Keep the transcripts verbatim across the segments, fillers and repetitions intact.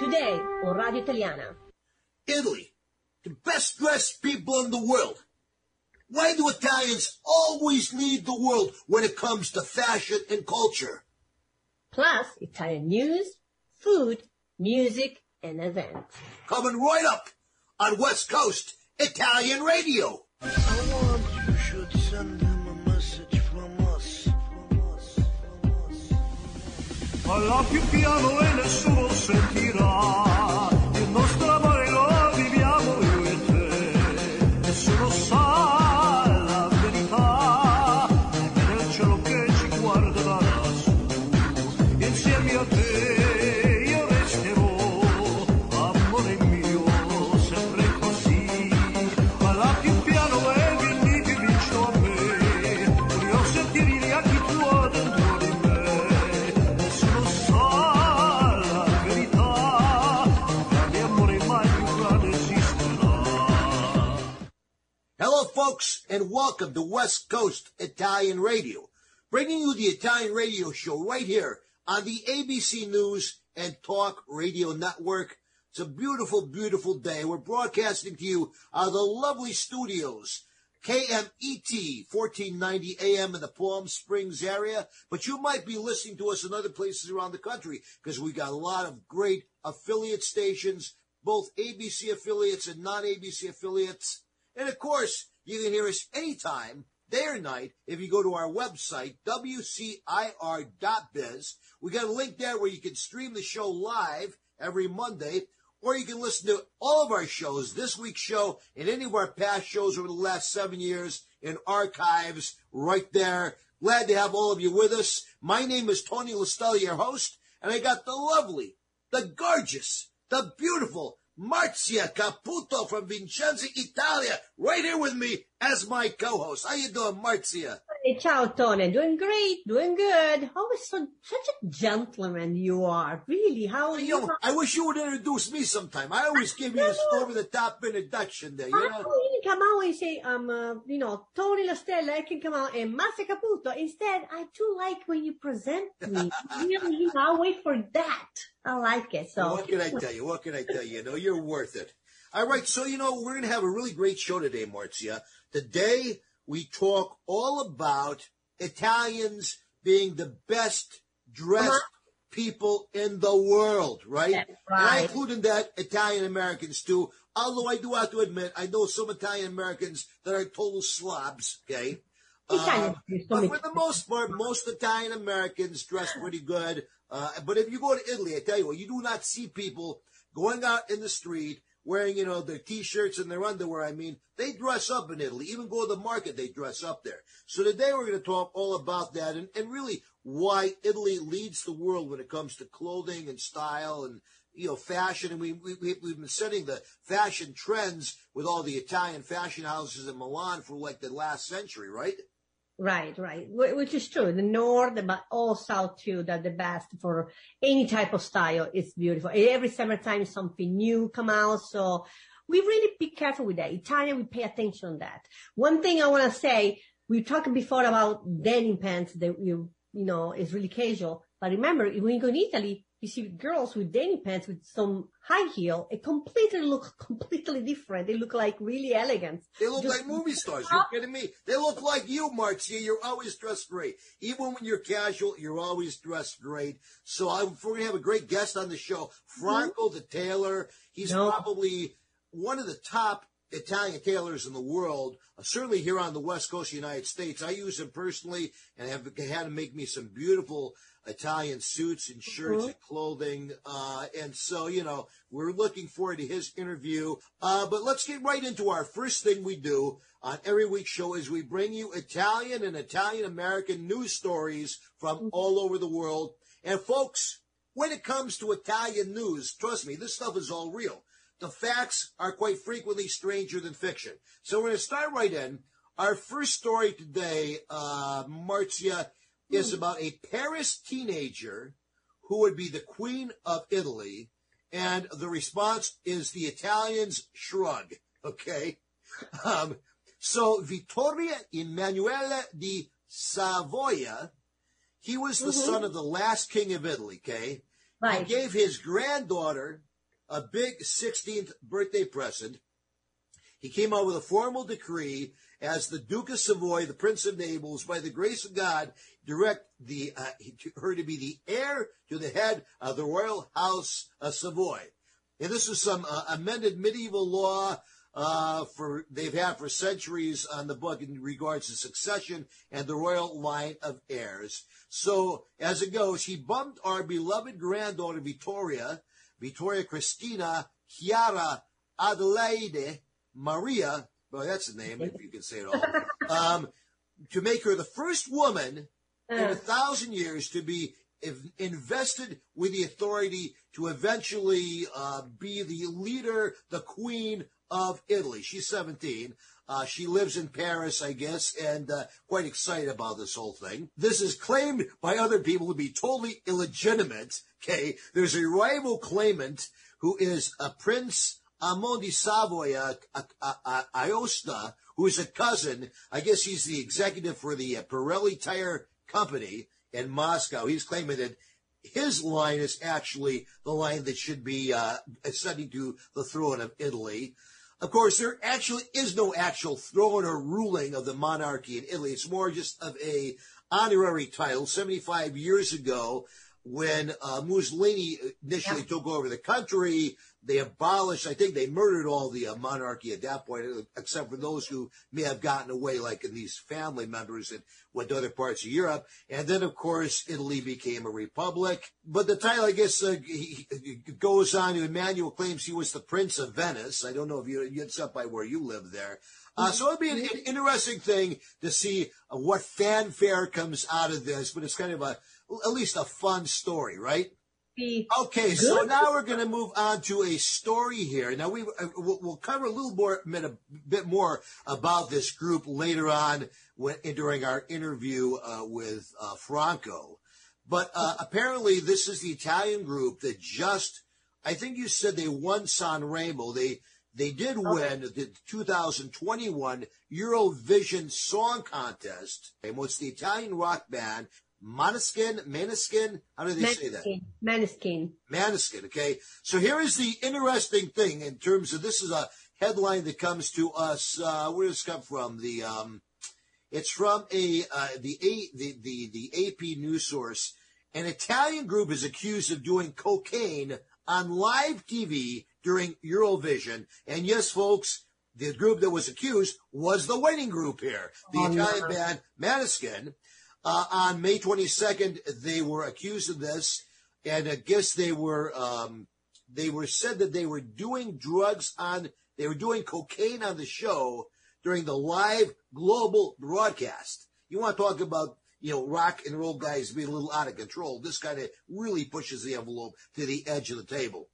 Today on Radio Italiana. Italy, the best dressed people in the world. Why do Italians always lead the world when it comes to fashion and culture? Plus Italian news, food, music, and events. Coming right up on West Coast Italian Radio. I want you should send him a message from us. From us, from us. Parla più piano e nessuno sentirà. Il nostro amore lo viviamo io e te. Nessuno sa. Folks, and welcome to West Coast Italian Radio, bringing you the Italian radio show right here on the A B C News and Talk Radio Network. It's a beautiful, beautiful day. We're broadcasting to you out of the lovely studios, K M E T, fourteen ninety A M in the Palm Springs area, but you might be listening to us in other places around the country because we got a lot of great affiliate stations, both A B C affiliates and non-A B C affiliates, and of course, you can hear us anytime, day or night, if you go to our website, w c i r dot biz. We got a link there where you can stream the show live every Monday, or you can listen to all of our shows, this week's show, and any of our past shows over the last seven years in archives right there. Glad to have all of you with us. My name is Tony LaStella, your host, and I got the lovely, the gorgeous, the beautiful Marzia Caputo from Vincenzi, Italia, right here with me as my co-host. How you doing, Marzia? Hey, ciao, Tony. Doing great, doing good. Oh, so such a gentleman you are, really. How are you? Know, I wish you would introduce me sometime. I always give you this over-the-top introduction there, you know? You can come out and say, um, uh, you know, Tony LaStella, I can come out and Marzia Caputo. Instead, I do like when you present me. you know, you know, I'll wait for that. I like it. So what can I tell you? What can I tell you? You know, you're worth it. All right. So, you know, we're going to have a really great show today, Marzia. Today, we talk all about Italians being the best dressed uh-huh. people in the world, right? That's right. And I include in that Italian Americans, too. Although I do have to admit, I know some Italian Americans that are total slobs, okay? Uh, but for the most part, most Italian Americans dress pretty good. Uh, but if you go to Italy, I tell you what, you do not see people going out in the street wearing, you know, their T-shirts and their underwear. I mean, they dress up in Italy. Even go to the market, they dress up there. So today we're going to talk all about that and, and really why Italy leads the world when it comes to clothing and style and, you know, fashion. And we, we, we've been setting the fashion trends with all the Italian fashion houses in Milan for like the last century, right? Right, right, which is true. The north, but all south too, that the best for any type of style. It's beautiful. Every summertime, something new come out. So we really be careful with that. Italian, we pay attention to that. One thing I want to say, we talked before about denim pants that you you know is really casual. But remember, when you go to Italy, you see girls with denim pants with some high heel. It completely look completely different. They look like really elegant. They look Just, like movie stars. You're kidding me? They look like you, Marzia. You're always dressed great. Even when you're casual, you're always dressed great. So I, we're going to have a great guest on the show, Franco mm-hmm. the tailor. He's no. probably one of the top Italian tailors in the world, certainly here on the West Coast of the United States. I use him personally and have had him make me some beautiful Italian suits and shirts mm-hmm. and clothing. Uh, and so, you know, we're looking forward to his interview. Uh, but let's get right into our first thing we do on every week's show is we bring you Italian and Italian-American news stories from mm-hmm. all over the world. And folks, when it comes to Italian news, trust me, this stuff is all real. The facts are quite frequently stranger than fiction. So we're going to start right in. Our first story today, uh, Marzia, mm. is about a Paris teenager who would be the queen of Italy. And the response is the Italians shrug. Okay. Um, so Vittoria Emanuele di Savoia, he was the mm-hmm. son of the last king of Italy. Okay. Right. He gave his granddaughter a big sixteenth birthday present. He came out with a formal decree as the Duke of Savoy, the Prince of Naples, by the grace of God, direct the uh, her to be the heir to the head of the royal house of Savoy. And this is some uh, amended medieval law uh, for they've had for centuries on the book in regards to succession and the royal line of heirs. So as it goes, he bumped our beloved granddaughter Vittoria, Vittoria Cristina Chiara Adelaide Maria, well, that's the name, if you can say it all, um, to make her the first woman in a thousand years to be invested with the authority to eventually uh, be the leader, the queen of Italy. She's seventeen. Uh, she lives in Paris, I guess, and uh, quite excited about this whole thing. This is claimed by other people to be totally illegitimate, okay? There's a rival claimant who is a prince, Amon di Savoy, Aosta, who is a cousin. I guess he's the executive for the uh, Pirelli Tire Company in Moscow. He's claiming that his line is actually the line that should be uh, ascending to the throne of Italy. Of course, there actually is no actual throne or ruling of the monarchy in Italy. It's more just of a honorary title. seventy-five years ago, when uh, Mussolini initially yeah. took over the country, they abolished, I think they murdered all the uh, monarchy at that point, except for those who may have gotten away, like in these family members that went to other parts of Europe. And then, of course, Italy became a republic. But the title, I guess, uh, he, he goes on. Emmanuel claims he was the Prince of Venice. I don't know if you, it's up by where you live there. Uh, so it'll be an, an interesting thing to see uh, what fanfare comes out of this. But it's kind of a, at least a fun story, right? Okay, so now we're going to move on to a story here. Now, we, we'll cover a little more, a bit more about this group later on when, during our interview uh, with uh, Franco. But uh, apparently this is the Italian group that just, I think you said they won Sanremo. They, they did win okay. the two thousand twenty-one Eurovision Song Contest. And what's the Italian rock band? Måneskin, Måneskin, how do they Måneskin. say that? Måneskin. Måneskin, okay. So here is the interesting thing in terms of, this is a headline that comes to us, uh, where does this come from? The, um, it's from a, uh, the, a the, the, the A P news source. An Italian group is accused of doing cocaine on live T V during Eurovision. And yes, folks, the group that was accused was the winning group here. The oh, Italian no. band Måneskin. Uh, on May twenty-second, they were accused of this, and I guess they were um, they were said that they were doing drugs on they were doing cocaine on the show during the live global broadcast. You want to talk about you know rock and roll guys being a little out of control? This kind of really pushes the envelope to the edge of the table.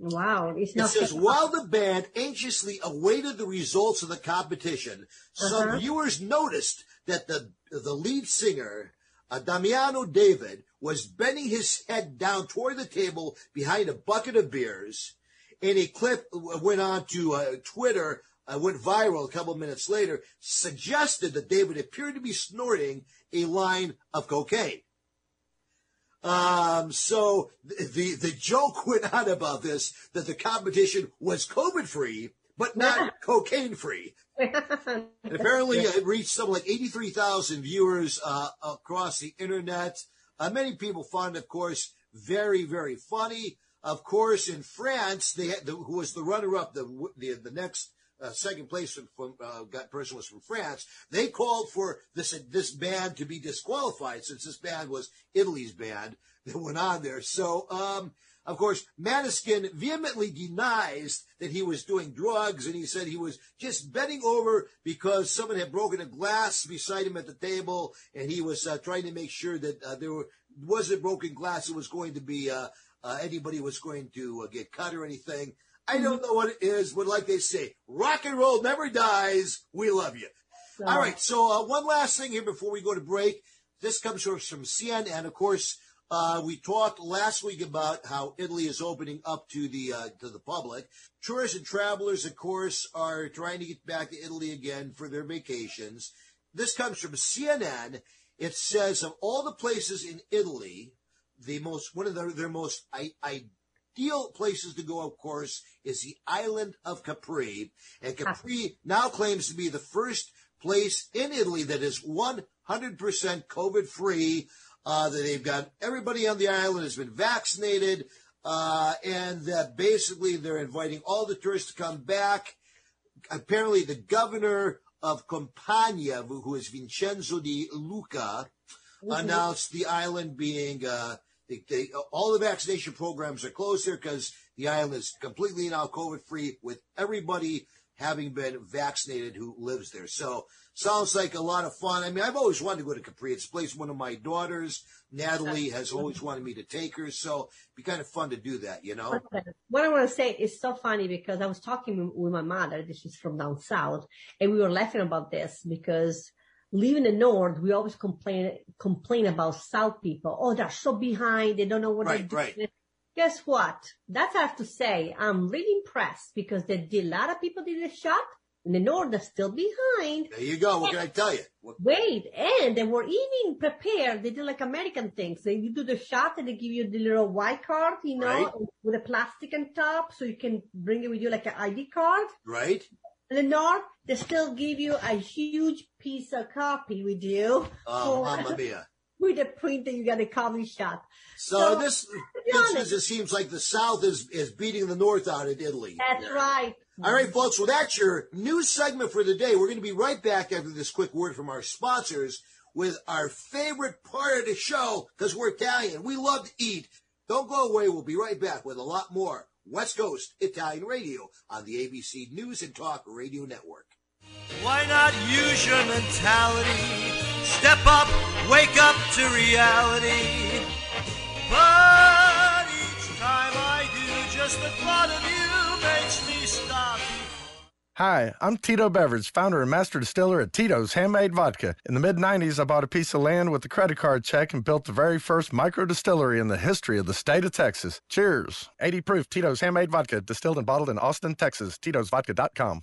Wow. It's not it says, good. While the band anxiously awaited the results of the competition, uh-huh. some viewers noticed that the the lead singer, uh, Damiano David, was bending his head down toward the table behind a bucket of beers. And a clip went on to uh, Twitter, uh, went viral a couple of minutes later, suggested that David appeared to be snorting a line of cocaine. Um, so the, the joke went on about this, that the competition was COVID-free, but not yeah. cocaine-free. And apparently it reached something like eighty-three thousand viewers uh, across the internet. Uh, many people found, of course, very, very funny. Of course, in France, they had the, who was the runner-up, the the, the next uh, second place from, from uh, got person was from France. They called for this uh, this band to be disqualified, since this band was Italy's band that went on there. So. Um, Of course, Måneskin vehemently denies that he was doing drugs, and he said he was just bending over because someone had broken a glass beside him at the table, and he was uh, trying to make sure that uh, there were, wasn't broken glass. It was going to be uh, uh, anybody was going to uh, get cut or anything. I don't know what it is, but like they say, rock and roll never dies. We love you. So, all right, so uh, one last thing here before we go to break. This comes from C N N, of course. Uh, we talked last week about how Italy is opening up to the uh, to the public. Tourists and travelers, of course, are trying to get back to Italy again for their vacations. This comes from C N N. It says of all the places in Italy, the most one of the, their most I- ideal places to go, of course, is the island of Capri. And Capri now claims to be the first place in Italy that is one hundred percent COVID-free, uh, that they've got everybody on the island has been vaccinated, uh, and that basically they're inviting all the tourists to come back. Apparently the governor of Campania, who is Vincenzo di Luca, mm-hmm. announced the island being, uh, they, they, all the vaccination programs are closed there because the island is completely now COVID-free with everybody having been vaccinated who lives there. So sounds like a lot of fun. I mean, I've always wanted to go to Capri. It's a place one of my daughters, Natalie, has always wanted me to take her. So it'd be kind of fun to do that, you know? What I want to say is so funny because I was talking with my mother, this is from down south, and we were laughing about this because living in the north, we always complain complain about south people. Oh, they're so behind. They don't know what right, they're doing. Right. Guess what? That's I have to say. I'm really impressed because there did a lot of people did the shop and the north are still behind. There you go. What and, can I tell you? What? Wait, and they were even prepared. They did like American things. They you do the shop and they give you the little white card, you know, right. with a plastic on top, so you can bring it with you like an I D card. Right. In the north, they still give you a huge piece of copy with you. Oh, Mamma Mia. With a print that you got a coffee shop. So, so this, this is, it seems like the South is, is beating the North out in Italy. That's yeah. right. All right, folks. Well, that's your news segment for the day. We're going to be right back after this quick word from our sponsors with our favorite part of the show because we're Italian. We love to eat. Don't go away. We'll be right back with a lot more West Coast Italian Radio on the A B C News and Talk Radio Network. Why not use your mentality? Step up, wake up to reality. But each time I do, just the thought of you makes me stop. Hi, I'm Tito Beveridge, founder and master distiller at Tito's Handmade Vodka. In the mid nineties, I bought a piece of land with a credit card check and built the very first micro distillery in the history of the state of Texas. Cheers. eighty proof Tito's Handmade Vodka, distilled and bottled in Austin, Texas. Tito's Vodka dot com.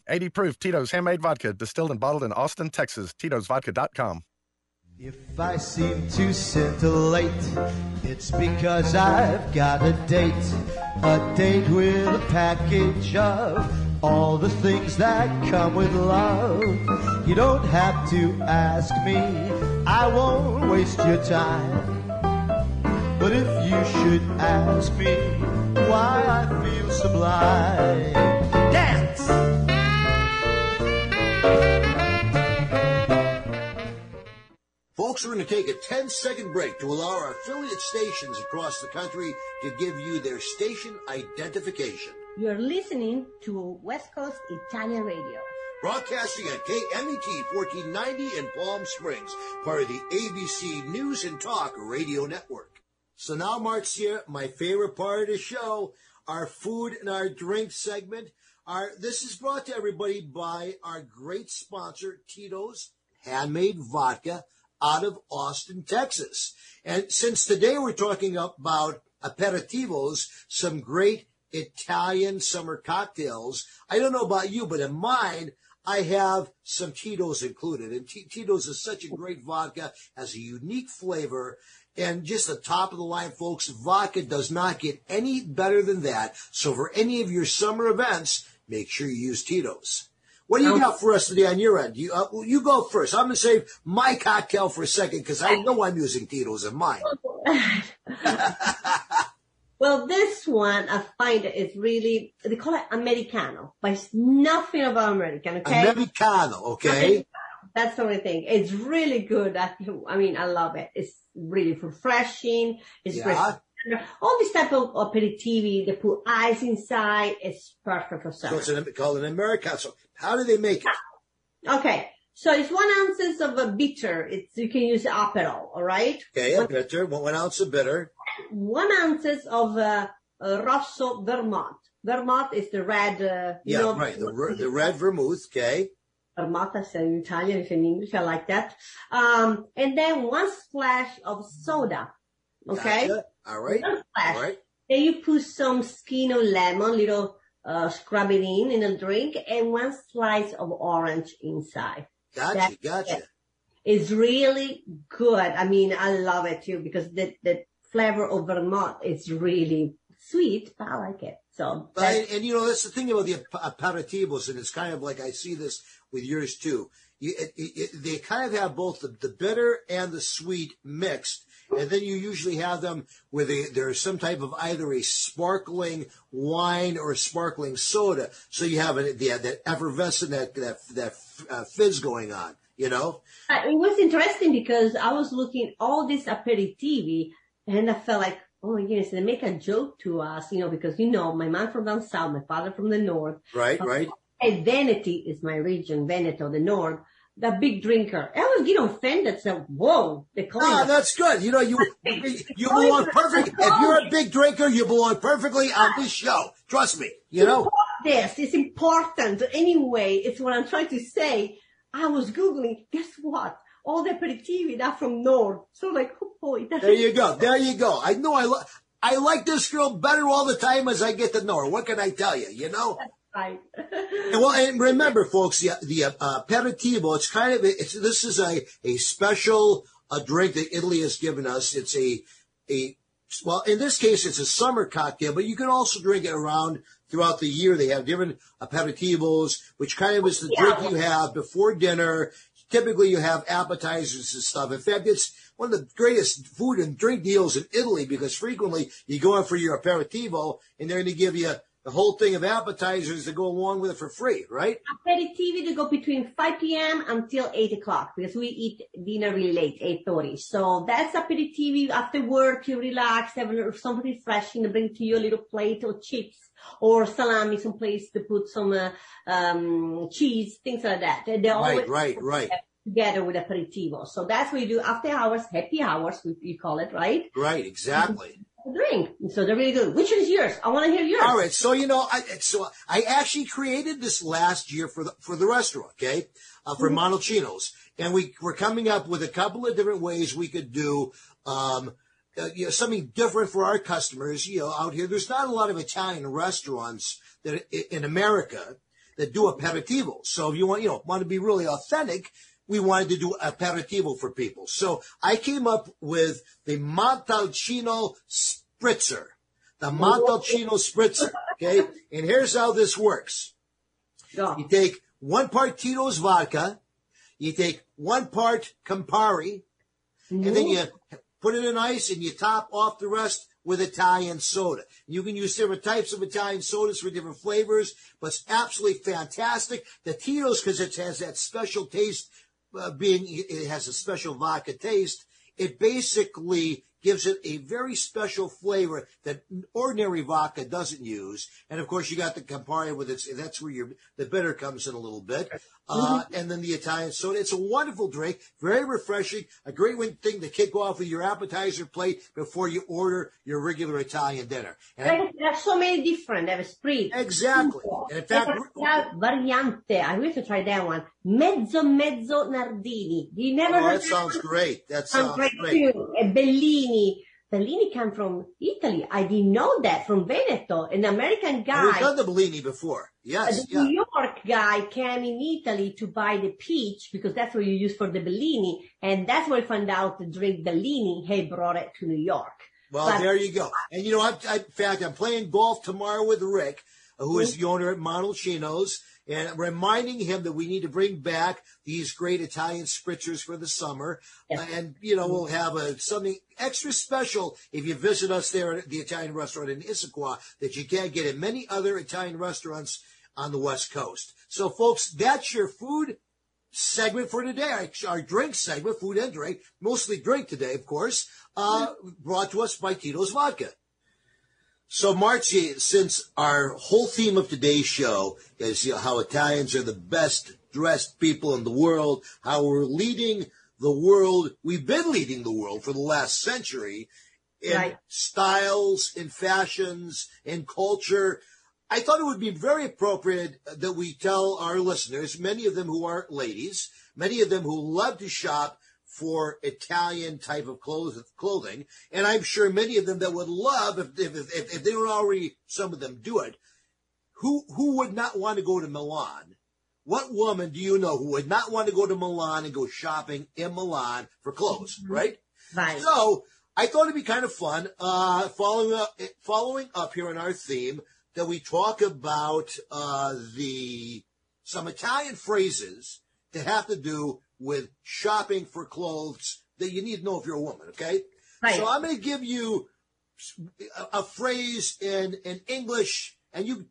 eighty proof Tito's Handmade Vodka, distilled and bottled in Austin, Texas. Tito's Vodka dot com. If I seem to scintillate, it's because I've got a date. A date with a package of all the things that come with love. You don't have to ask me, I won't waste your time. But if you should ask me why I feel sublime, dance! Folks, we're going to take a ten second break to allow our affiliate stations across the country to give you their station identification. You're listening to West Coast Italian Radio. Broadcasting at K M E T fourteen ninety in Palm Springs, part of the A B C News and Talk Radio Network. So now, Marzia, my favorite part of the show, our food and our drink segment. Our, this is brought to everybody by our great sponsor, Tito's Handmade Vodka, out of Austin, Texas. And since today we're talking about aperitivos, some great Italian summer cocktails, I don't know about you, but in mine, I have some Tito's included. And T- Tito's is such a great vodka, has a unique flavor, and just the top of the line, folks, vodka does not get any better than that. So for any of your summer events, make sure you use Tito's. What do you got for us today on your end? You uh, you go first. I'm going to save my cocktail for a second because I know I'm using Tito's in mine. Well, this one, I find it is really, they call it Americano, but it's nothing about American, okay? Americano, okay? Americano. That's the only thing. It's really good. I, I mean, I love it. It's really refreshing. It's yeah. refreshing. All this type of aperitivi, they put ice inside. It's perfect for summer. So it's called an Americano. So how do they make it? Okay. So it's one ounce of a bitter. It's, you can use Aperol, all right? Okay, one, a bitter. One, one ounce of bitter. One ounce of uh, uh, Rosso Vermouth. Vermouth is the red. Uh, yeah, you know, right. The, ver- the red vermouth, okay. Vermouth, I said in Italian, if in English, I like that. Um, and then one splash of soda, okay? Gotcha. All right. One splash. All right. Then you put some skin of lemon, little uh, scrub it in, in a drink, and one slice of orange inside. Gotcha, That's gotcha. It. It's really good. I mean, I love it too, because the, the flavor of Vermouth is really sweet, but I like it. So, but, and, and you know, that's the thing about the aperitivos, and it's kind of like I see this with yours too. You, it, it, they kind of have both the, the bitter and the sweet mixed, and then you usually have them where they, there's some type of either a sparkling wine or a sparkling soda. So you have a, yeah, that effervescent, that that, that uh, fizz going on, you know? Uh, it was interesting because I was looking at all this aperitivi, and I felt like, oh, yes, they make a joke to us, you know, because, you know, my mom from down south, my father from the north. Right, but, right. And Veneti is my region, Veneto, the north, the big drinker. I was getting offended, so, whoa. The ah, that's good. You know, you you belong perfectly. If you're a big drinker, you belong perfectly on this show. Trust me, you know. This is important. Anyway, it's what I'm trying to say. I was Googling, guess what? All the aperitivi that from north. So like, oh boy. There you go. There you go. I know I like, I like this girl better all the time as I get to know her. What can I tell you? You know? That's right. And well, and remember folks, the, the uh, aperitivo, it's kind of, it's, this is a, a special, a drink that Italy has given us. It's a, a, well, in this case, it's a summer cocktail, but you can also drink it around throughout the year. They have different aperitivos, which kind of is the yeah. drink you have before dinner. Typically, you have appetizers and stuff. In fact, it's one of the greatest food and drink deals in Italy because frequently you go in for your aperitivo, and they're going to give you the whole thing of appetizers to go along with it for free, right? Aperitivi to go between five p.m. until eight o'clock because we eat dinner really late, eight thirty. So that's aperitivi. After work, you relax, have something refreshing to bring to you, a little plate or chips. Or salami, some place to put some uh, um cheese, things like that. They right, right, right. Together with aperitivo, so that's what you do after hours, happy hours, you call it, right? Right, exactly. Drink. So they're really good. Which is yours? I want to hear yours. All right. So you know, I so I actually created this last year for the for the restaurant, okay, uh, for mm-hmm. Montalcino's, and we we're coming up with a couple of different ways we could do. um Uh, you know, something different for our customers, you know, out here. There's not a lot of Italian restaurants that in America that do aperitivos. So if you want, you know, want to be really authentic, we wanted to do aperitivo for people. So I came up with the Montalcino Spritzer, the Montalcino Spritzer. Okay. And here's how this works. Yeah. You take one part Tito's vodka. You take one part Campari. Mm-hmm. And then you put it in ice, and you top off the rest with Italian soda. You can use different types of Italian sodas for different flavors, but it's absolutely fantastic. The Tito's, because it has that special taste, uh, being it has a special vodka taste, it basically gives it a very special flavor that ordinary vodka doesn't use. And, of course, you got the Campari with it. That's where your, the bitter comes in a little bit. Uh, mm-hmm. And then the Italian soda. It's a wonderful drink, very refreshing, a great thing to kick off with your appetizer plate before you order your regular Italian dinner. And there are so many different. They have a spritz. Exactly. And in fact, variante. I wish to try that one. Mezzo Mezzo Nardini. You never oh, heard that? That sounds one? Great. That sounds great. great. And Bellini. Bellini came from Italy. I didn't know that. From Veneto, an American guy. We've done the Bellini before. Yes. The yeah. New York guy came in Italy to buy the peach because that's what you use for the Bellini, and that's where I found out the drink Bellini. He brought it to New York. Well, but, there you go. And you know, I, I, in fact, I'm playing golf tomorrow with Rick, who is the owner at Montalcino's. and reminding him that we need to bring back these great Italian spritzers for the summer. Yes. And, you know, we'll have a, something extra special if you visit us there at the Italian restaurant in Issaquah that you can't get at many other Italian restaurants on the West Coast. So, folks, that's your food segment for today, our drink segment, food and drink, mostly drink today, of course, uh, brought to us by Tito's Vodka. So, Marzia, since our whole theme of today's show is, you know, how Italians are the best-dressed people in the world, how we're leading the world, we've been leading the world for the last century in right. styles, in fashions, in culture, I thought it would be very appropriate that we tell our listeners, many of them who are ladies, many of them who love to shop for Italian type of clothing, and I'm sure many of them that would love, if, if, if, if they don't already, some of them do it, who who would not want to go to Milan? What woman do you know who would not want to go to Milan and go shopping in Milan for clothes, mm-hmm. right? Right. So I thought it'd be kind of fun, uh, following up, following up here on our theme, that we talk about uh, the some Italian phrases that have to do with shopping for clothes that you need to know if you're a woman, okay? Right. So I'm going to give you a, a phrase in, in English, and you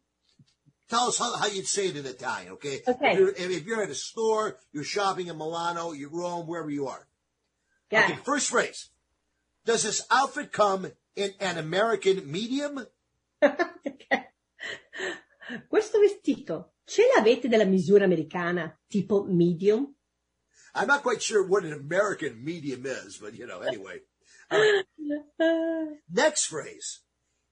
tell us how, how you'd say it in Italian, okay? Okay. If you're, if you're at a store, you're shopping in Milano, you're Rome, wherever you are. Yeah. Okay, first phrase. Does this outfit come in an American medium? Questo vestito, ce l'avete della misura americana, tipo medium? I'm not quite sure what an American medium is, but, you know, anyway. All right. Next phrase.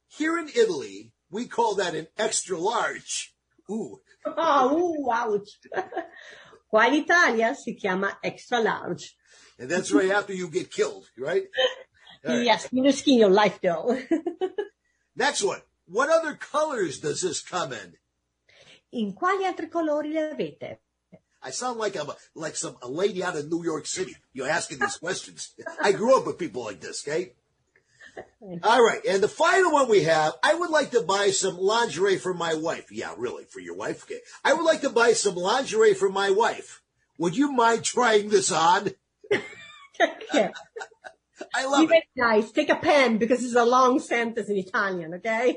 Here in Italy, we call that an extra large. Ooh. Oh, ooh, ouch. Qua in Italia si chiama extra large. And that's right after you get killed, right? Right. Yes, you risk your life, though. Next one. What other colors does this come in? In quali altri colori l'avete? I sound like I'm a, like some a lady out of New York City. You're asking these questions. I grew up with people like this, okay? All right, and the final one we have, I would like to buy some lingerie for my wife. Yeah, really, for your wife? Okay. I would like to buy some lingerie for my wife. Would you mind trying this on? Okay. I love Be it. Nice. Take a pen because it's a long sentence in Italian, okay?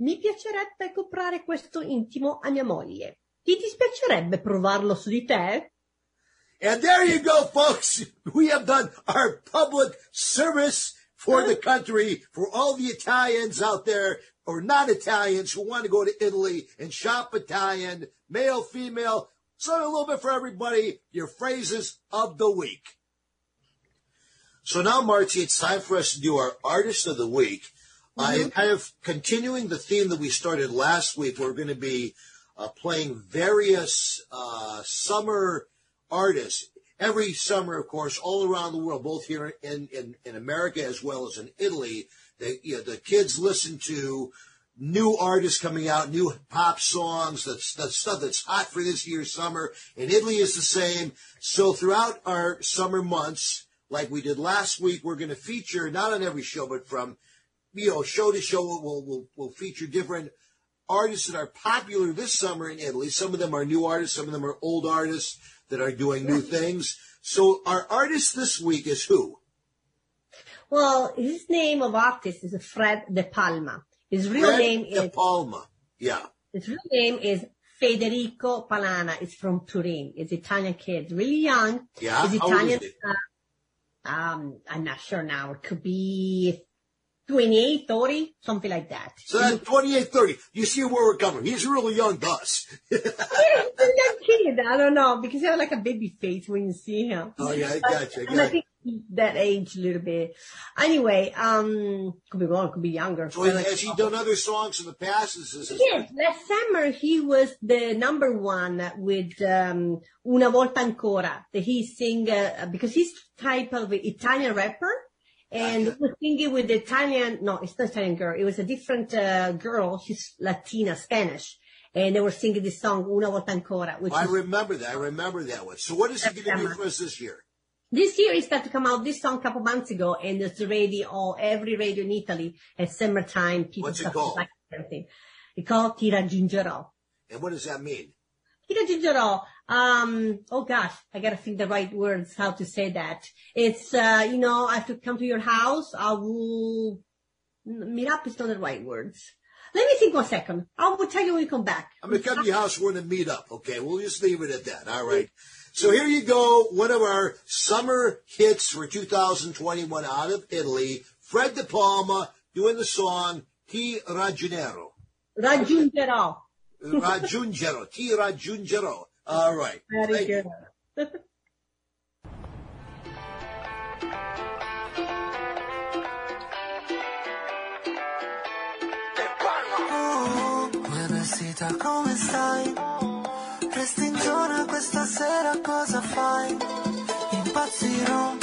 Mi piacerebbe comprare questo intimo a mia moglie. Ti dispiacerebbe provarlo su di te? And there you go, folks. We have done our public service for the country, for all the Italians out there, or non-Italians who want to go to Italy and shop Italian, male, female, so a little bit for everybody, your phrases of the week. So now, Marty, it's time for us to do our Artist of the Week. Mm-hmm. I kind of continuing the theme that we started last week. We're going to be Uh, playing various uh, summer artists every summer, of course, all around the world, both here in, in, in America as well as in Italy. They, you know, the kids listen to new artists coming out, new pop songs, the, the stuff that's hot for this year's summer. In Italy is the same. So throughout our summer months, like we did last week, we're going to feature, not on every show, but from, you know, show to show, we'll, we'll, we'll feature different artists that are popular this summer in Italy. Some of them are new artists, some of them are old artists that are doing new things. So our artist this week is who? Well, his name of artist is Fred De Palma. His real Fred name is... De Palma, yeah. His real name is Federico Palana. It's from Turin. It's Italian kid, really young. Yeah, it's Italian. Uh, um, I'm not sure now. It could be... twenty-eight, thirty, something like that. So that's twenty-eight, thirty. You see where we're coming. He's really young, Gus. Yeah, that kid. I don't know, because he has like a baby face when you see him. Oh, yeah, I got you. I, got I think you. That age a little bit. Anyway, um, could be wrong, could be younger. So has like, he oh. done other songs in the past? Is this yes, thing? Last summer he was the number one with um, Una Volta Ancora. That he sing, uh, because he's type of Italian rapper. And gotcha. We're singing with the Italian, no, it's not Italian girl. It was a different uh, girl. She's Latina, Spanish. And they were singing this song, Una Volta Ancora. Which oh, I remember that. I remember that one. So what is he going to do for us this year? This year, he started to come out this song a couple months ago. And it's already on every radio in Italy at summertime. People What's it called? Like it's called Ti Raggiungerò. And what does that mean? Ti Raggiungerò. Um, oh gosh, I gotta think the right words how to say that. It's, uh, you know, I have to come to your house. I will meet up. It's not the right words. Let me think one second. I will tell you when you come back. I'm going to come to your house. We're going to meet up. Okay, we'll just leave it at that. All right. So here you go. One of our summer hits for two thousand twenty-one out of Italy. Fred De Palma doing the song Ti Raggiungerò. Raggiungerò. Raggiungerò. Ti Raggiungerò. All right. Very good. Thank you. Buonasera, come stai? Resti in zona questa sera, cosa fai? Impazzirò,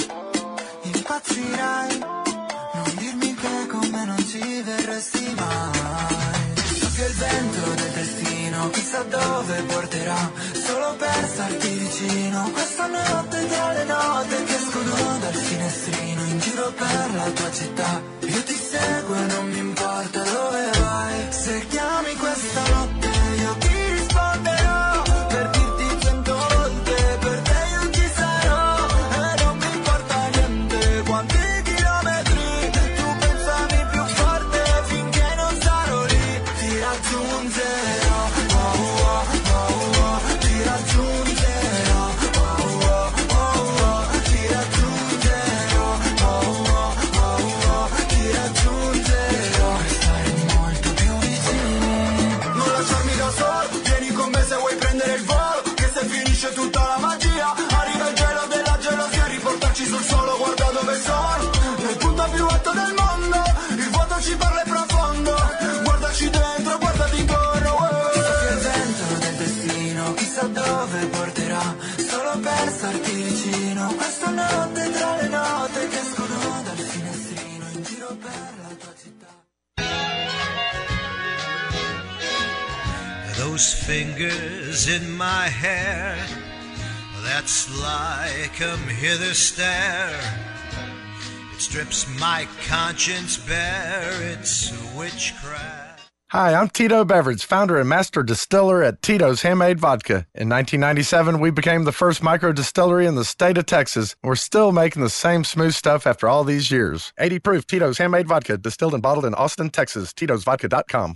impazzirai. Non dirmi che con me non ci verresti mai. So che il vento del destino chissà dove porterà, solo per starti vicino. Questa notte tra le note che escono dal finestrino, in giro per la tua città, io ti seguo e non mi importa dove vai. Se chiami questa notte io ti risponderò, per dirti cento volte per te io ci sarò. E non mi importa niente quanti chilometri, tu pensami più forte finché non sarò lì. Ti raggiungerò, oh oh oh oh, ti raggiungerò, oh oh oh oh, ti raggiungerò, oh oh oh oh, ti raggiungerò. Stare molto più vicino, non lasciarmi da solo, vieni con me se vuoi prendere il volo, che se finisce tutta la magia arriva il gelo della gelosia a riportarci sul suolo. Guarda dove sono, nel punto più alto del mondo, il vuoto ci parla e profondo, guardaci dentro, guardati intorno. Oh. Chissà che il vento del destino chissà dove porterà, solo per starti vicino. Questa notte tra le note che escono dal finestrino, in giro per la tua città. Those fingers in my hair, that sly come hither stare, it strips my conscience bare, it's witchcraft. Hi, I'm Tito Beveridge, founder and master distiller at Tito's Handmade Vodka. In nineteen ninety-seven, we became the first micro distillery in the state of Texas. We're still making the same smooth stuff after all these years. eighty proof Tito's Handmade Vodka, distilled and bottled in Austin, Texas. Tito's Vodka dot com.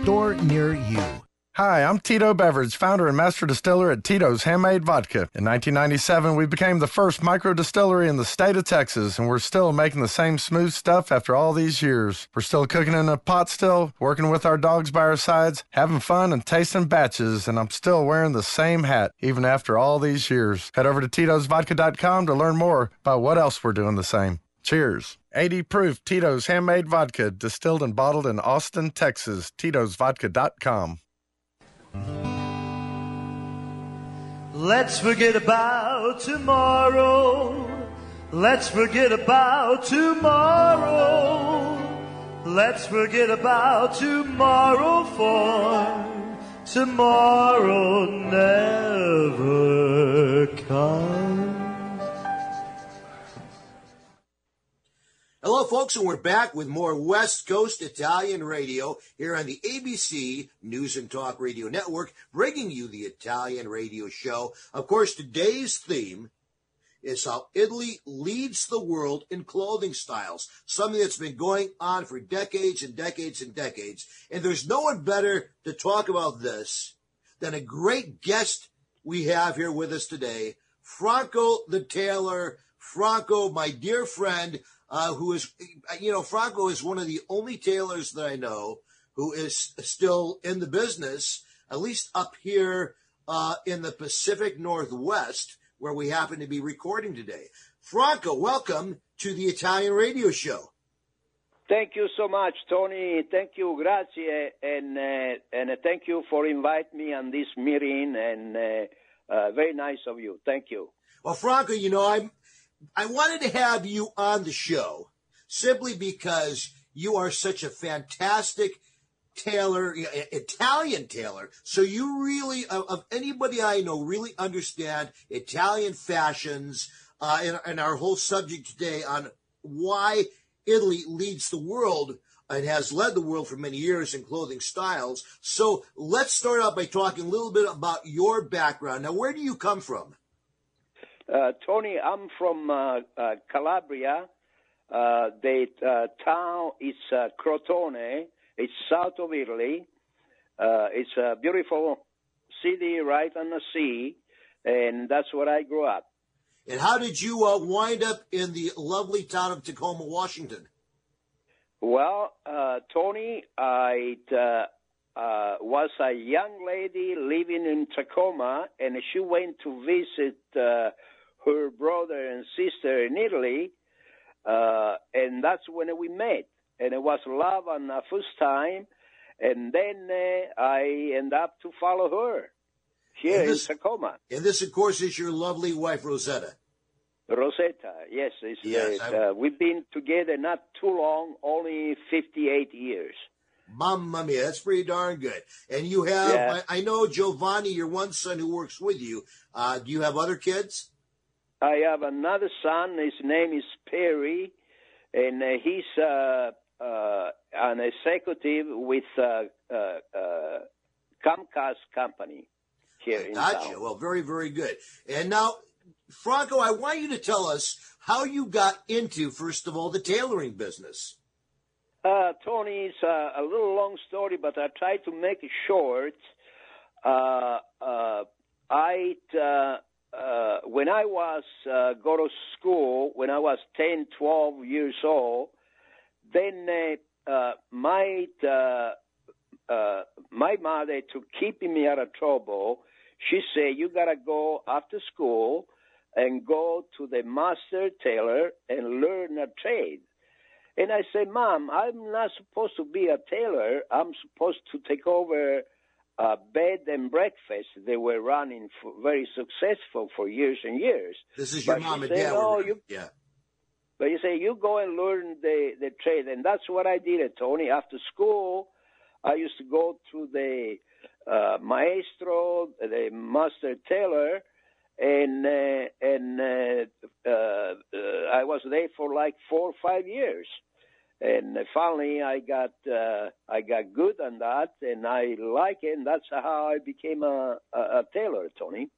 store near you. Hi, I'm Tito Beveridge, founder and master distiller at Tito's Handmade Vodka. In nineteen ninety-seven, we became the first micro distillery in the state of Texas, and we're still making the same smooth stuff after all these years. We're still cooking in a pot still, working with our dogs by our sides, having fun and tasting batches, and I'm still wearing the same hat, even after all these years. Head over to Tito's Vodka dot com to learn more about what else we're doing the same. Cheers. eighty proof Tito's Handmade Vodka, distilled and bottled in Austin, Texas. Tito's Vodka dot com. Let's forget about tomorrow. Let's forget about tomorrow. Let's forget about tomorrow, for tomorrow never comes. Hello, folks, and we're back with more West Coast Italian radio here on the A B C News and Talk Radio Network, bringing you the Italian radio show. Of course, today's theme is how Italy leads the world in clothing styles, something that's been going on for decades and decades and decades. And there's no one better to talk about this than a great guest we have here with us today, Franco the Tailor. Franco, my dear friend, Uh, who is, you know, Franco is one of the only tailors that I know who is still in the business, at least up here uh, in the Pacific Northwest, where we happen to be recording today. Franco, welcome to the Italian radio show. Thank you so much, Tony. Thank you. Grazie. And uh, uh, and uh, thank you for inviting me on this meeting, and uh, uh, very nice of you. Thank you. Well, Franco, you know, I I wanted to have you on the show simply because you are such a fantastic tailor, Italian tailor. So you really, of anybody I know, really understand Italian fashions, uh, and, and our whole subject today on why Italy leads the world and has led the world for many years in clothing styles. So let's start out by talking a little bit about your background. Now, where do you come from? Uh, Tony, I'm from uh, uh, Calabria. Uh, the uh, town is uh, Crotone. It's south of Italy. Uh, it's a beautiful city right on the sea, and that's where I grew up. And how did you uh, wind up in the lovely town of Tacoma, Washington? Well, uh, Tony, I uh, uh, was a young lady living in Tacoma, and she went to visit uh, her brother and sister in Italy, uh, and that's when we met. And it was love on the first time, and then uh, I end up to follow her here this, in Tacoma. And this, of course, is your lovely wife, Rosetta. Rosetta, yes. It's, yes uh, we've been together not too long, only fifty-eight years. Mamma mia, that's pretty darn good. And you have, yeah. I, I know, Giovanni, your one son who works with you. Uh, do you have other kids? I have another son. His name is Perry, and uh, he's uh, uh, an executive with uh, uh, uh, Comcast Company here I in town. Gotcha. Well, very, very good. And now, Franco, I want you to tell us how you got into, first of all, the tailoring business. Uh, Tony, it's a, a little long story, but I try to make it short. Uh, uh, I, uh, uh, when I was uh, go to school, when I was ten, twelve years old, then uh, uh, my uh, uh, my mother, to keep me out of trouble, she said, "You gotta go after school and go to the master tailor and learn a trade." And I said, "Mom, I'm not supposed to be a tailor. I'm supposed to take over a bed and breakfast." They were running for, very successful for years and years. This is your but mom and said, dad. Oh, you, yeah. But you say, you go and learn the, the trade. And that's what I did, Tony. After school, I used to go to the uh, maestro, the master tailor, and uh, and uh, uh, uh, I was there for like four or five years, and finally I got uh, I got good on that, and I like it, and that's how I became a, a, a tailor, Tony.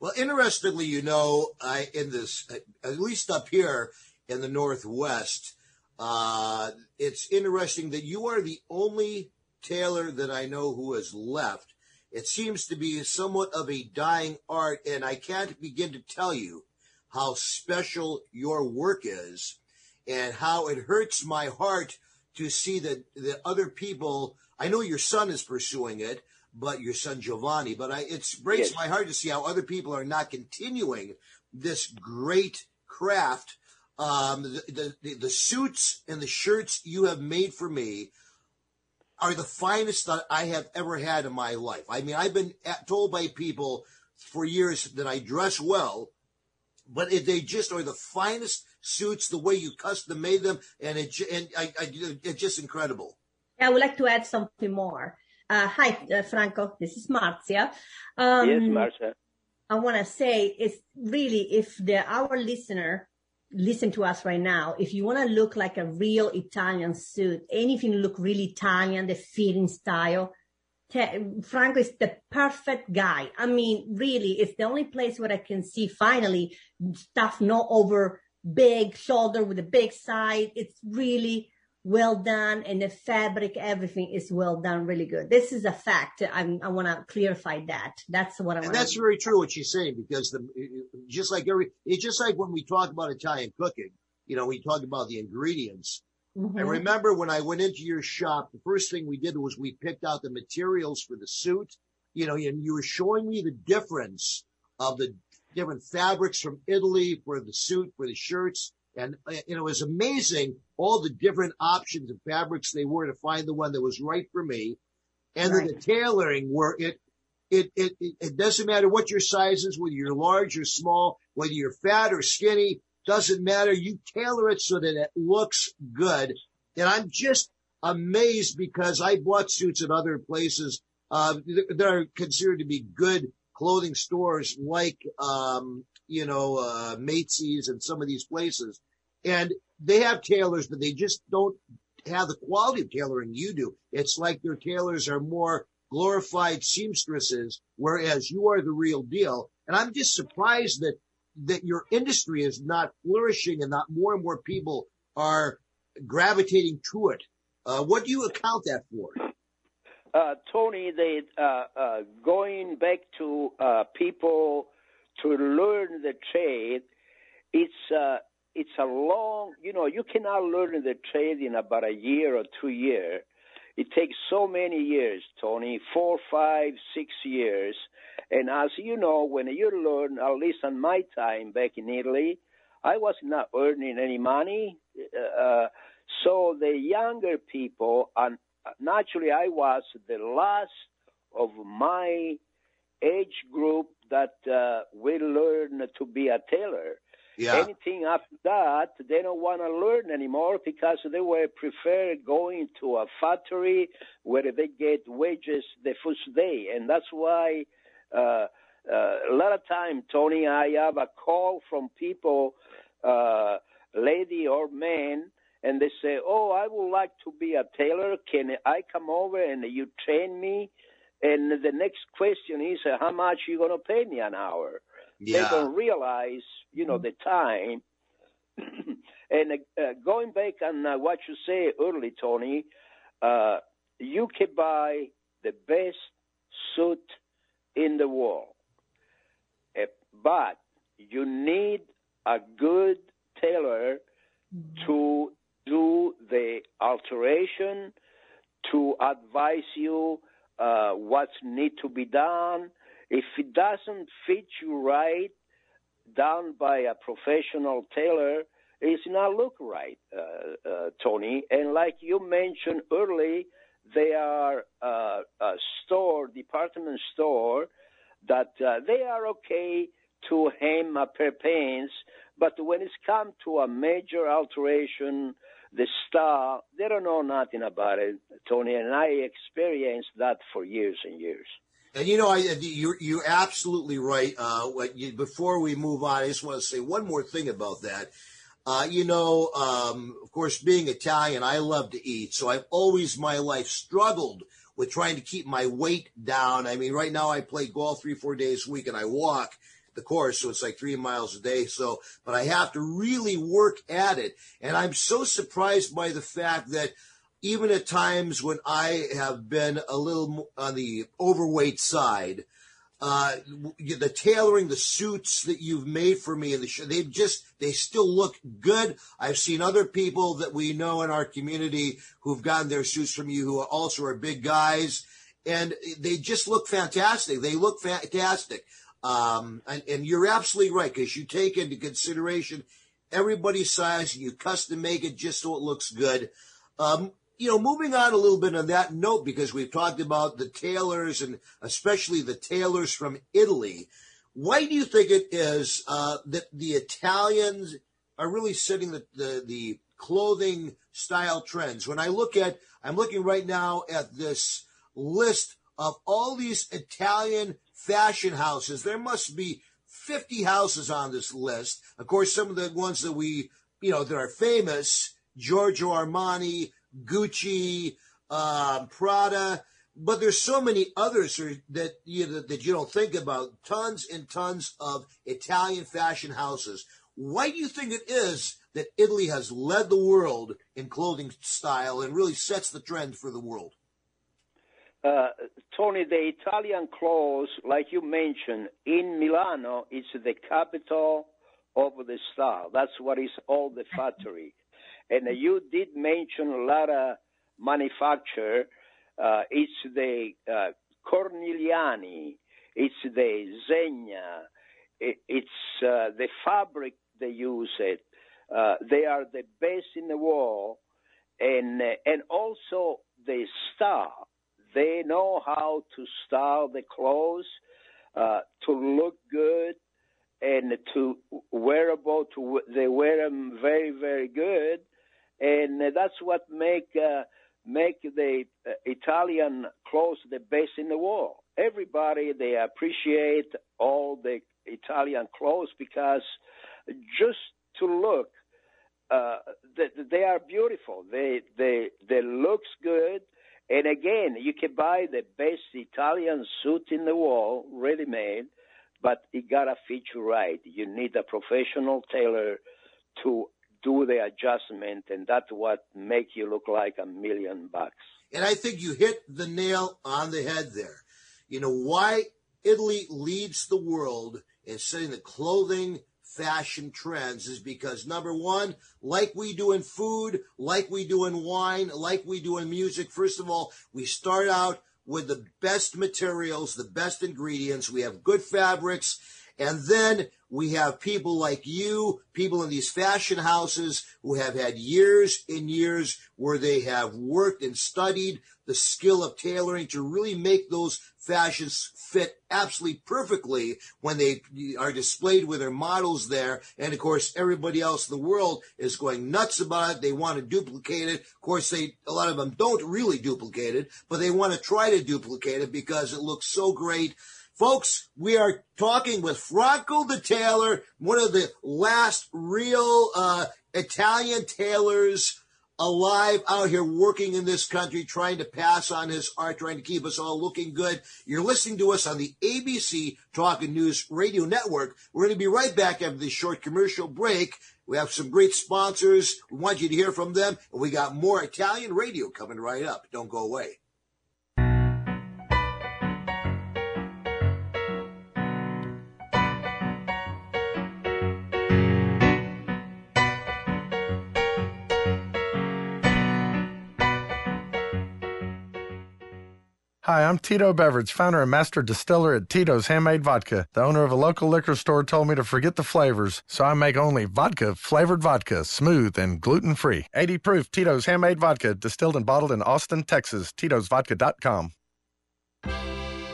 Well, interestingly, you know, I in this at least up here in the Northwest, uh, it's interesting that you are the only tailor that I know who has left. It seems to be somewhat of a dying art, and I can't begin to tell you how special your work is and how it hurts my heart to see that the other people, I know your son is pursuing it, but your son Giovanni, but I, it breaks yes. my heart to see how other people are not continuing this great craft. Um, the, the, the suits and the shirts you have made for me are the finest that I have ever had in my life. I mean, I've been told by people for years that I dress well, but they just are the finest suits, the way you custom made them, and, it, and I, I, it's just incredible. I would like to add something more. Uh, hi, uh, Franco. This is Marzia. Um, yes, Marzia. I want to say it's really, if the our listener listen to us right now, if you want to look like a real Italian suit, anything look really Italian, the fitting style, Franco is the perfect guy. I mean, really, it's the only place where I can see finally stuff not over big shoulder with a big side. It's really well done, and the fabric, everything is well done, really good. This is a fact. I'm, I want to clarify that. That's what I want. And that's very true what you're saying, because the just like every, it's just like when we talk about Italian cooking, you know, we talk about the ingredients. Mm-hmm. I remember when I went into your shop, the first thing we did was we picked out the materials for the suit, you know, and you were showing me the difference of the different fabrics from Italy for the suit, for the shirts. And, and it was amazing all the different options of fabrics they were to find the one that was right for me. and right. then the tailoring where it, it, it, it, it doesn't matter what your size is, whether you're large or small, whether you're fat or skinny, doesn't matter. You tailor it so that it looks good. And I'm just amazed because I bought suits at other places, uh, that are considered to be good clothing stores like, um, you know, uh, Macy's and some of these places. And they have tailors, but they just don't have the quality of tailoring you do. It's like their tailors are more glorified seamstresses, whereas you are the real deal. And I'm just surprised that, that your industry is not flourishing and not more and more people are gravitating to it. Uh, what do you account that for? Uh, Tony, they, uh, uh, going back to uh, people to learn the trade, it's uh, it's a long, you know, you cannot learn the trade in about a year or two years. It takes so many years, Tony, four, five, six years. And as you know, when you learn, at least on my time back in Italy, I was not earning any money. Uh, so the younger people, and naturally I was the last of my age group that uh, will learn to be a tailor. Yeah. Anything after that, they don't want to learn anymore because they were prefer going to a factory where they get wages the first day. And that's why uh, uh, a lot of time, Tony, I have a call from people, uh, lady or man, and they say, oh, I would like to be a tailor. Can I come over and you train me? And the next question is, uh, how much are you going to pay me an hour? Yeah. They don't realize, you know, the time. And uh, going back on uh, what you say early, Tony, uh, you can buy the best suit in the world. Uh, but you need a good tailor to do the alteration, to advise you uh, what needs to be done. If it doesn't fit you right, done by a professional tailor, it's not look right, uh, uh, Tony. And like you mentioned early, they are uh, a store, department store, that uh, they are okay to hem a pair of pants, but when it's come to a major alteration, the style, they don't know nothing about it, Tony. And I experienced that for years and years. And, you know, I, you're, you're absolutely right. Uh, what you, before we move on, I just want to say one more thing about that. Uh, you know, um, of course, being Italian, I love to eat. So I've always, my life, struggled with trying to keep my weight down. I mean, right now I play golf three, four days a week, and I walk the course, so it's like three miles a day. So, but I have to really work at it. And I'm so surprised by the fact that even at times when I have been a little on the overweight side, uh, the tailoring, the suits that you've made for me, and the they've just, they still look good. I've seen other people that we know in our community who've gotten their suits from you who are also are big guys, and they just look fantastic. They look fantastic. Um, and, and you're absolutely right, because you take into consideration everybody's size, and you custom make it just so it looks good. Um, You know, moving on a little bit on that note, because we've talked about the tailors and especially the tailors from Italy, why do you think it is uh, that the Italians are really setting the, the, the clothing style trends? When I look at, I'm looking right now at this list of all these Italian fashion houses. There must be fifty houses on this list. Of course, some of the ones that we, you know, that are famous, Giorgio Armani, Gucci, um, Prada, but there's so many others that you know, that you don't think about. Tons and tons of Italian fashion houses. Why do you think it is that Italy has led the world in clothing style and really sets the trend for the world? Uh, Tony, the Italian clothes, like you mentioned, in Milano, is the capital of the style. That's what is all the factory. And you did mention a lot of manufacture. Uh, it's the uh, Cornigliani, it's the Zegna, it, it's uh, the fabric they use it. Uh, they are the best in the world, and and also the style. They know how to style the clothes, uh, to look good, and to wearable. To they wear them very, very good, and that's what make uh, make the uh, Italian clothes the best in the world. Everybody, they appreciate all the Italian clothes because just to look, uh, they, they are beautiful. They they they looks good. And again, you can buy the best Italian suit in the world, ready-made, but it got to fit you right. You need a professional tailor to do the adjustment, and that's what makes you look like a million bucks. And I think you hit the nail on the head there. You know, why Italy leads the world in setting the clothing fashion trends is because, number one, like we do in food, like we do in wine, like we do in music, first of all, we start out with the best materials, the best ingredients. We have good fabrics. And then we have people like you, people in these fashion houses who have had years and years where they have worked and studied the skill of tailoring to really make those fashions fit absolutely perfectly when they are displayed with their models there. And, of course, everybody else in the world is going nuts about it. They want to duplicate it. Of course, they a lot of them don't really duplicate it, but they want to try to duplicate it because it looks so great. Folks, we are talking with Franco the Tailor, one of the last real uh, Italian tailors alive out here working in this country, trying to pass on his art, trying to keep us all looking good. You're listening to us on the A B C Talking News Radio Network. We're going to be right back after this short commercial break. We have some great sponsors. We want you to hear from them, and we got more Italian radio coming right up. Don't go away. Hi, I'm Tito Beveridge, founder and master distiller at Tito's Handmade Vodka. The owner of a local liquor store told me to forget the flavors, so I make only vodka, flavored vodka, smooth and gluten-free. eighty proof Tito's Handmade Vodka, distilled and bottled in Austin, Texas. Titos Vodka dot com.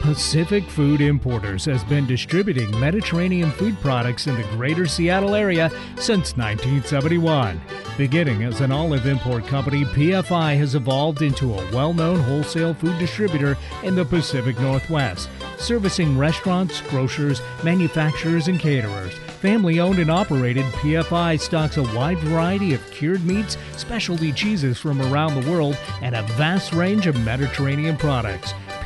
Pacific Food Importers has been distributing Mediterranean food products in the greater Seattle area since nineteen seventy-one. Beginning as an olive import company, P F I has evolved into a well-known wholesale food distributor in the Pacific Northwest, servicing restaurants, grocers, manufacturers, and caterers. Family-owned and operated, P F I stocks a wide variety of cured meats, specialty cheeses from around the world, and a vast range of Mediterranean products.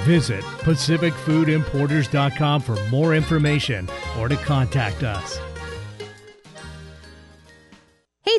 Visit Pacific Food Importers dot com for more information or to contact us. Hey,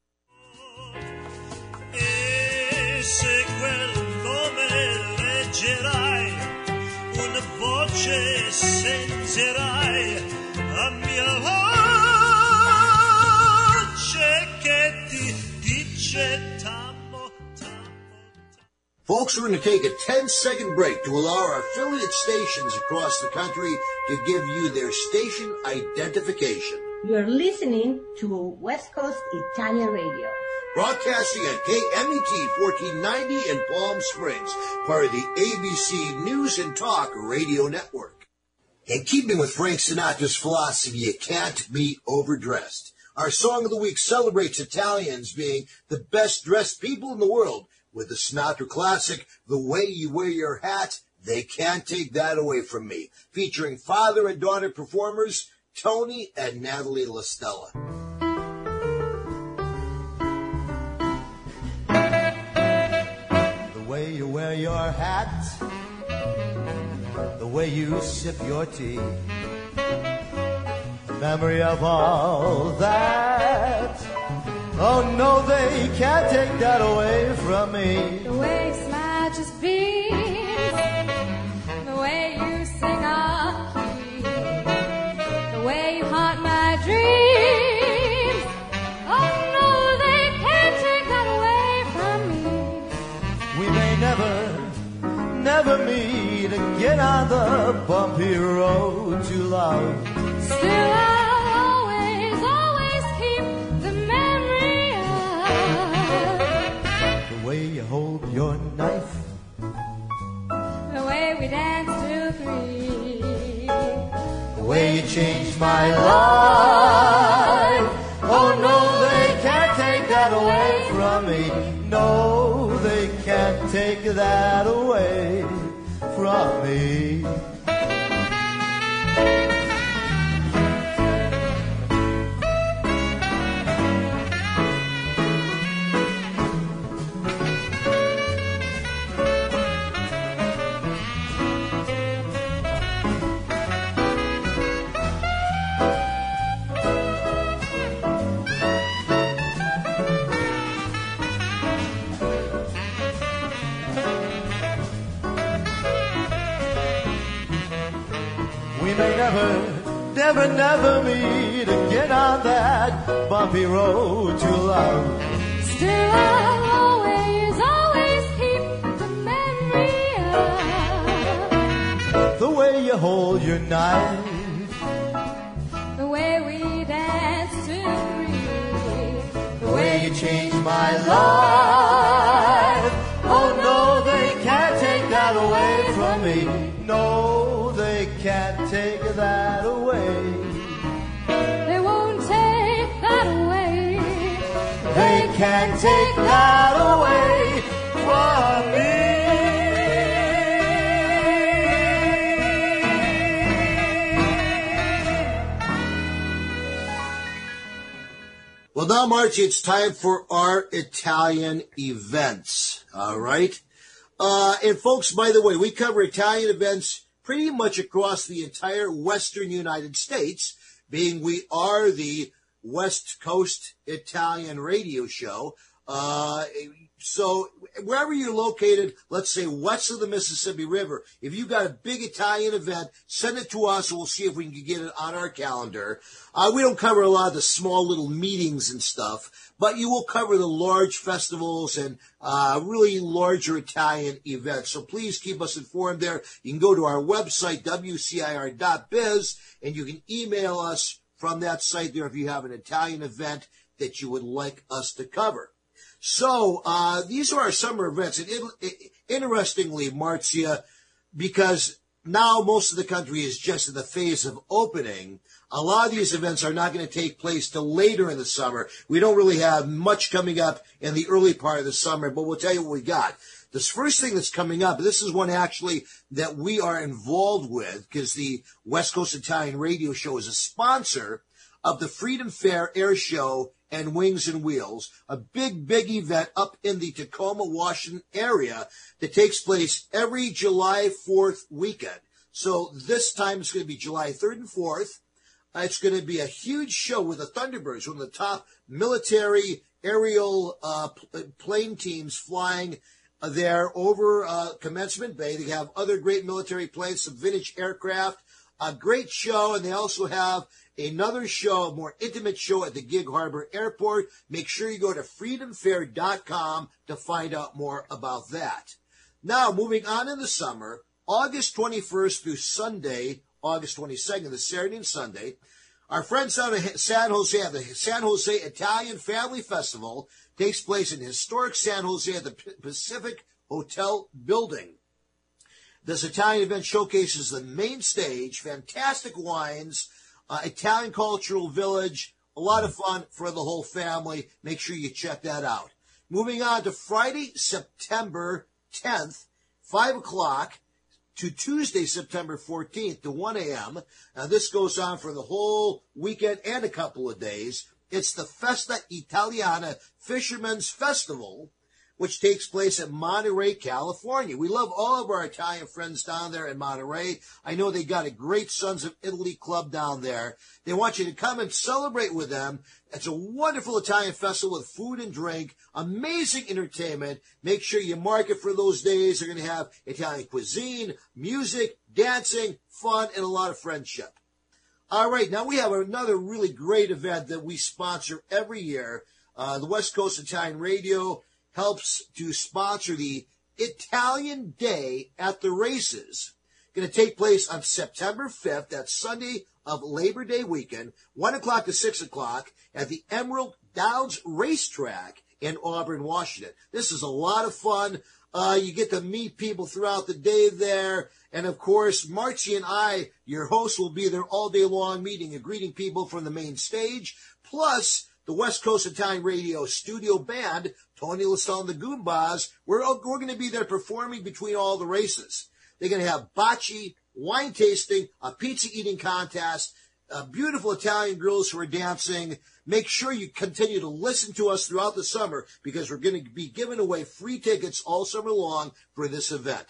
Se quel nome leggerai, una voce sentirai, la mia voce che ti dice. Folks, Folks, we're going to take a ten-second break to allow our affiliate stations across the country to give you their station identification. You're listening to West Coast Italian Radio. Broadcasting at K M E T fourteen ninety in Palm Springs, part of the A B C News and Talk Radio Network. In keeping with Frank Sinatra's philosophy, you can't be overdressed. Our song of the week celebrates Italians being the best-dressed people in the world. With the Sinatra classic, The Way You Wear Your Hat, They Can't Take That Away From Me, featuring father and daughter performers, Tony and Natalie LaStella. The way you wear your hat, the way you sip your tea, the memory of all that. Oh, no, they can't take that away from me. The way you smile just beams, the way you sing off key, the way you haunt my dreams. Oh, no, they can't take that away from me. We may never, never meet again on the bumpy road to love. Still I hold your knife, the way we dance to three, the way you changed my life. Oh no, they can't take that away from me. No, they can't take that away from me. Never, never, never meet again on that bumpy road to love. Still I'll always, always keep the memory of the way you hold your knife, the way we dance to three, the way you changed my life. Oh no, they can't take that away from me. No, they can't take that away. They won't take that away. They can't take that away from me. Well, now, Margie, it's time for our Italian events. All right. Uh, and folks, by the way, we cover Italian events pretty much across the entire western United States, being we are the West Coast Italian radio show. Uh, so wherever you're located, let's say west of the Mississippi River, if you've got a big Italian event, send it to us and we'll see if we can get it on our calendar. Uh, we don't cover a lot of the small little meetings and stuff, but you will cover the large festivals and uh, really larger Italian events. So please keep us informed there. You can go to our website, w c i r dot biz, and you can email us from that site there if you have an Italian event that you would like us to cover. So uh, these are our summer events. And it, it, interestingly, Marzia, because now most of the country is just in the phase of opening, a lot of these events are not going to take place till later in the summer. We don't really have much coming up in the early part of the summer, but we'll tell you what we got. This first thing that's coming up, this is one actually that we are involved with because the West Coast Italian Radio Show is a sponsor of the Freedom Fair Air Show and Wings and Wheels, a big, big event up in the Tacoma, Washington area that takes place every July fourth weekend. So this time it's going to be July third and fourth. It's going to be a huge show with the Thunderbirds, one of the top military aerial uh, plane teams flying there over uh, Commencement Bay. They have other great military planes, some vintage aircraft, a great show, and they also have another show, a more intimate show at the Gig Harbor Airport. Make sure you go to freedom fair dot com to find out more about that. Now, moving on in the summer, August twenty-first through Sunday, August twenty-second, the Saturday and Sunday, our friends out of San Jose at the San Jose Italian Family Festival takes place in historic San Jose at the Pacific Hotel building. This Italian event showcases the main stage, fantastic wines, uh, Italian cultural village, a lot of fun for the whole family. Make sure you check that out. Moving on to Friday, September tenth, five o'clock. To Tuesday, September fourteenth, to one a.m. Now, this goes on for the whole weekend and a couple of days. It's the Festa Italiana Fisherman's Festival, which takes place at Monterey, California. We love all of our Italian friends down there in Monterey. I know they got a great Sons of Italy club down there. They want you to come and celebrate with them. It's a wonderful Italian festival with food and drink, amazing entertainment. Make sure you mark it for those days. They're going to have Italian cuisine, music, dancing, fun, and a lot of friendship. All right, now we have another really great event that we sponsor every year. Uh, the West Coast Italian Radio helps to sponsor the Italian Day at the Races. Going to take place on September fifth, that's Sunday of Labor Day weekend, one o'clock to six o'clock at the Emerald Downs Racetrack in Auburn, Washington. This is a lot of fun. Uh, you get to meet people throughout the day there. And, of course, Marzia and I, your hosts, will be there all day long meeting and greeting people from the main stage. Plus, the West Coast Italian Radio studio band, Tony LaStella and the Goombas, we're, we're going to be there performing between all the races. They're going to have bocce, wine tasting, a pizza eating contest, uh, beautiful Italian girls who are dancing. Make sure you continue to listen to us throughout the summer because we're going to be giving away free tickets all summer long for this event.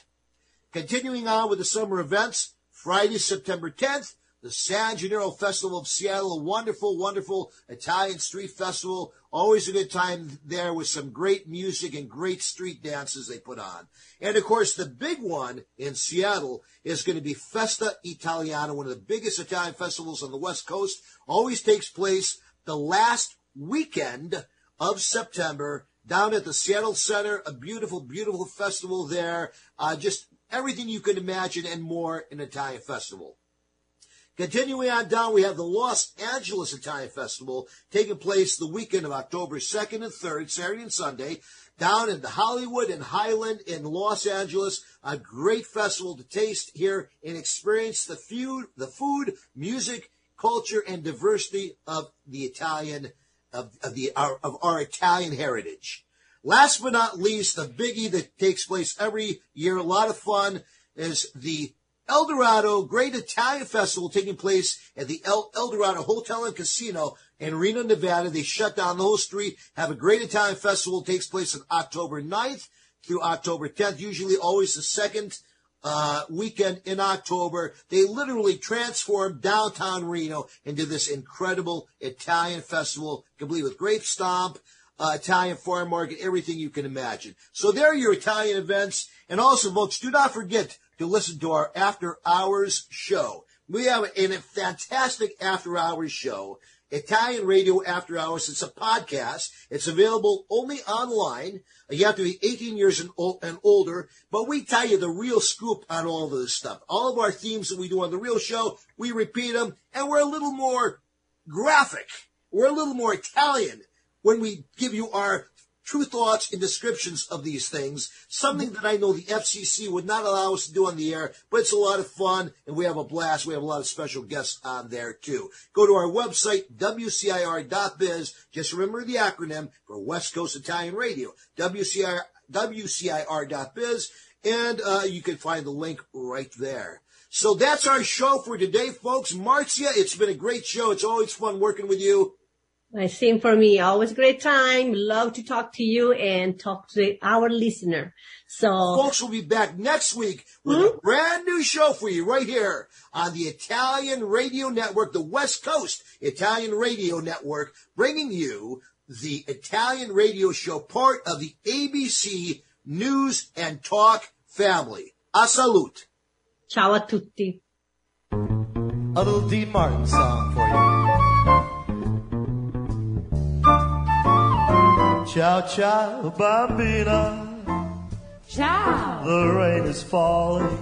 Continuing on with the summer events, Friday, September tenth, the San Gennaro Festival of Seattle, a wonderful, wonderful Italian street festival. Always a good time there with some great music and great street dances they put on. And, of course, the big one in Seattle is going to be Festa Italiana, one of the biggest Italian festivals on the West Coast. Always takes place the last weekend of September down at the Seattle Center, a beautiful, beautiful festival there. Uh, just everything you could imagine and more in an Italian festival. Continuing on down, we have the Los Angeles Italian Festival taking place the weekend of October second and third, Saturday and Sunday, down in the Hollywood and Highland in Los Angeles. A great festival to taste here and experience the food, the food, music, culture, and diversity of the Italian of, of the our, of our Italian heritage. Last but not least, the biggie that takes place every year, a lot of fun, is the El Dorado Great Italian Festival taking place at the El, El Dorado Hotel and Casino in Reno, Nevada. They shut down the whole street. Have a great Italian festival. It takes place on October ninth through October tenth, usually always the second uh, weekend in October. They literally transformed downtown Reno into this incredible Italian festival, complete with grape stomp, Uh, Italian farm market, everything you can imagine. So there are your Italian events. And also, folks, do not forget to listen to our After Hours show. We have a, a fantastic After Hours show, Italian Radio After Hours. It's a podcast. It's available only online. You have to be eighteen years and, old, and older. But we tell you the real scoop on all of this stuff. All of our themes that we do on the real show, we repeat them. And we're a little more graphic. We're a little more Italian when we give you our true thoughts and descriptions of these things, something that I know the F C C would not allow us to do on the air, but it's a lot of fun, and we have a blast. We have a lot of special guests on there, too. Go to our website, w c i r dot biz. Just remember the acronym for West Coast Italian Radio, w c i r dot biz, and uh, you can find the link right there. So that's our show for today, folks. Marzia, it's been a great show. It's always fun working with you. Same for me. Always great time. Love to talk to you and talk to our listener. So, folks, we'll be back next week with mm-hmm. a brand new show for you right here on the Italian Radio Network, the West Coast Italian Radio Network, bringing you the Italian Radio Show, part of the A B C News and Talk family. A salute. Ciao a tutti. A little Dean Martin song for you. Ciao ciao bambina, Shout! The rain is falling.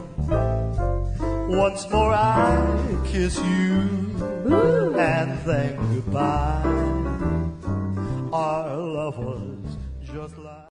Once more I kiss you. Ooh. And thank goodbye. Our love was just like...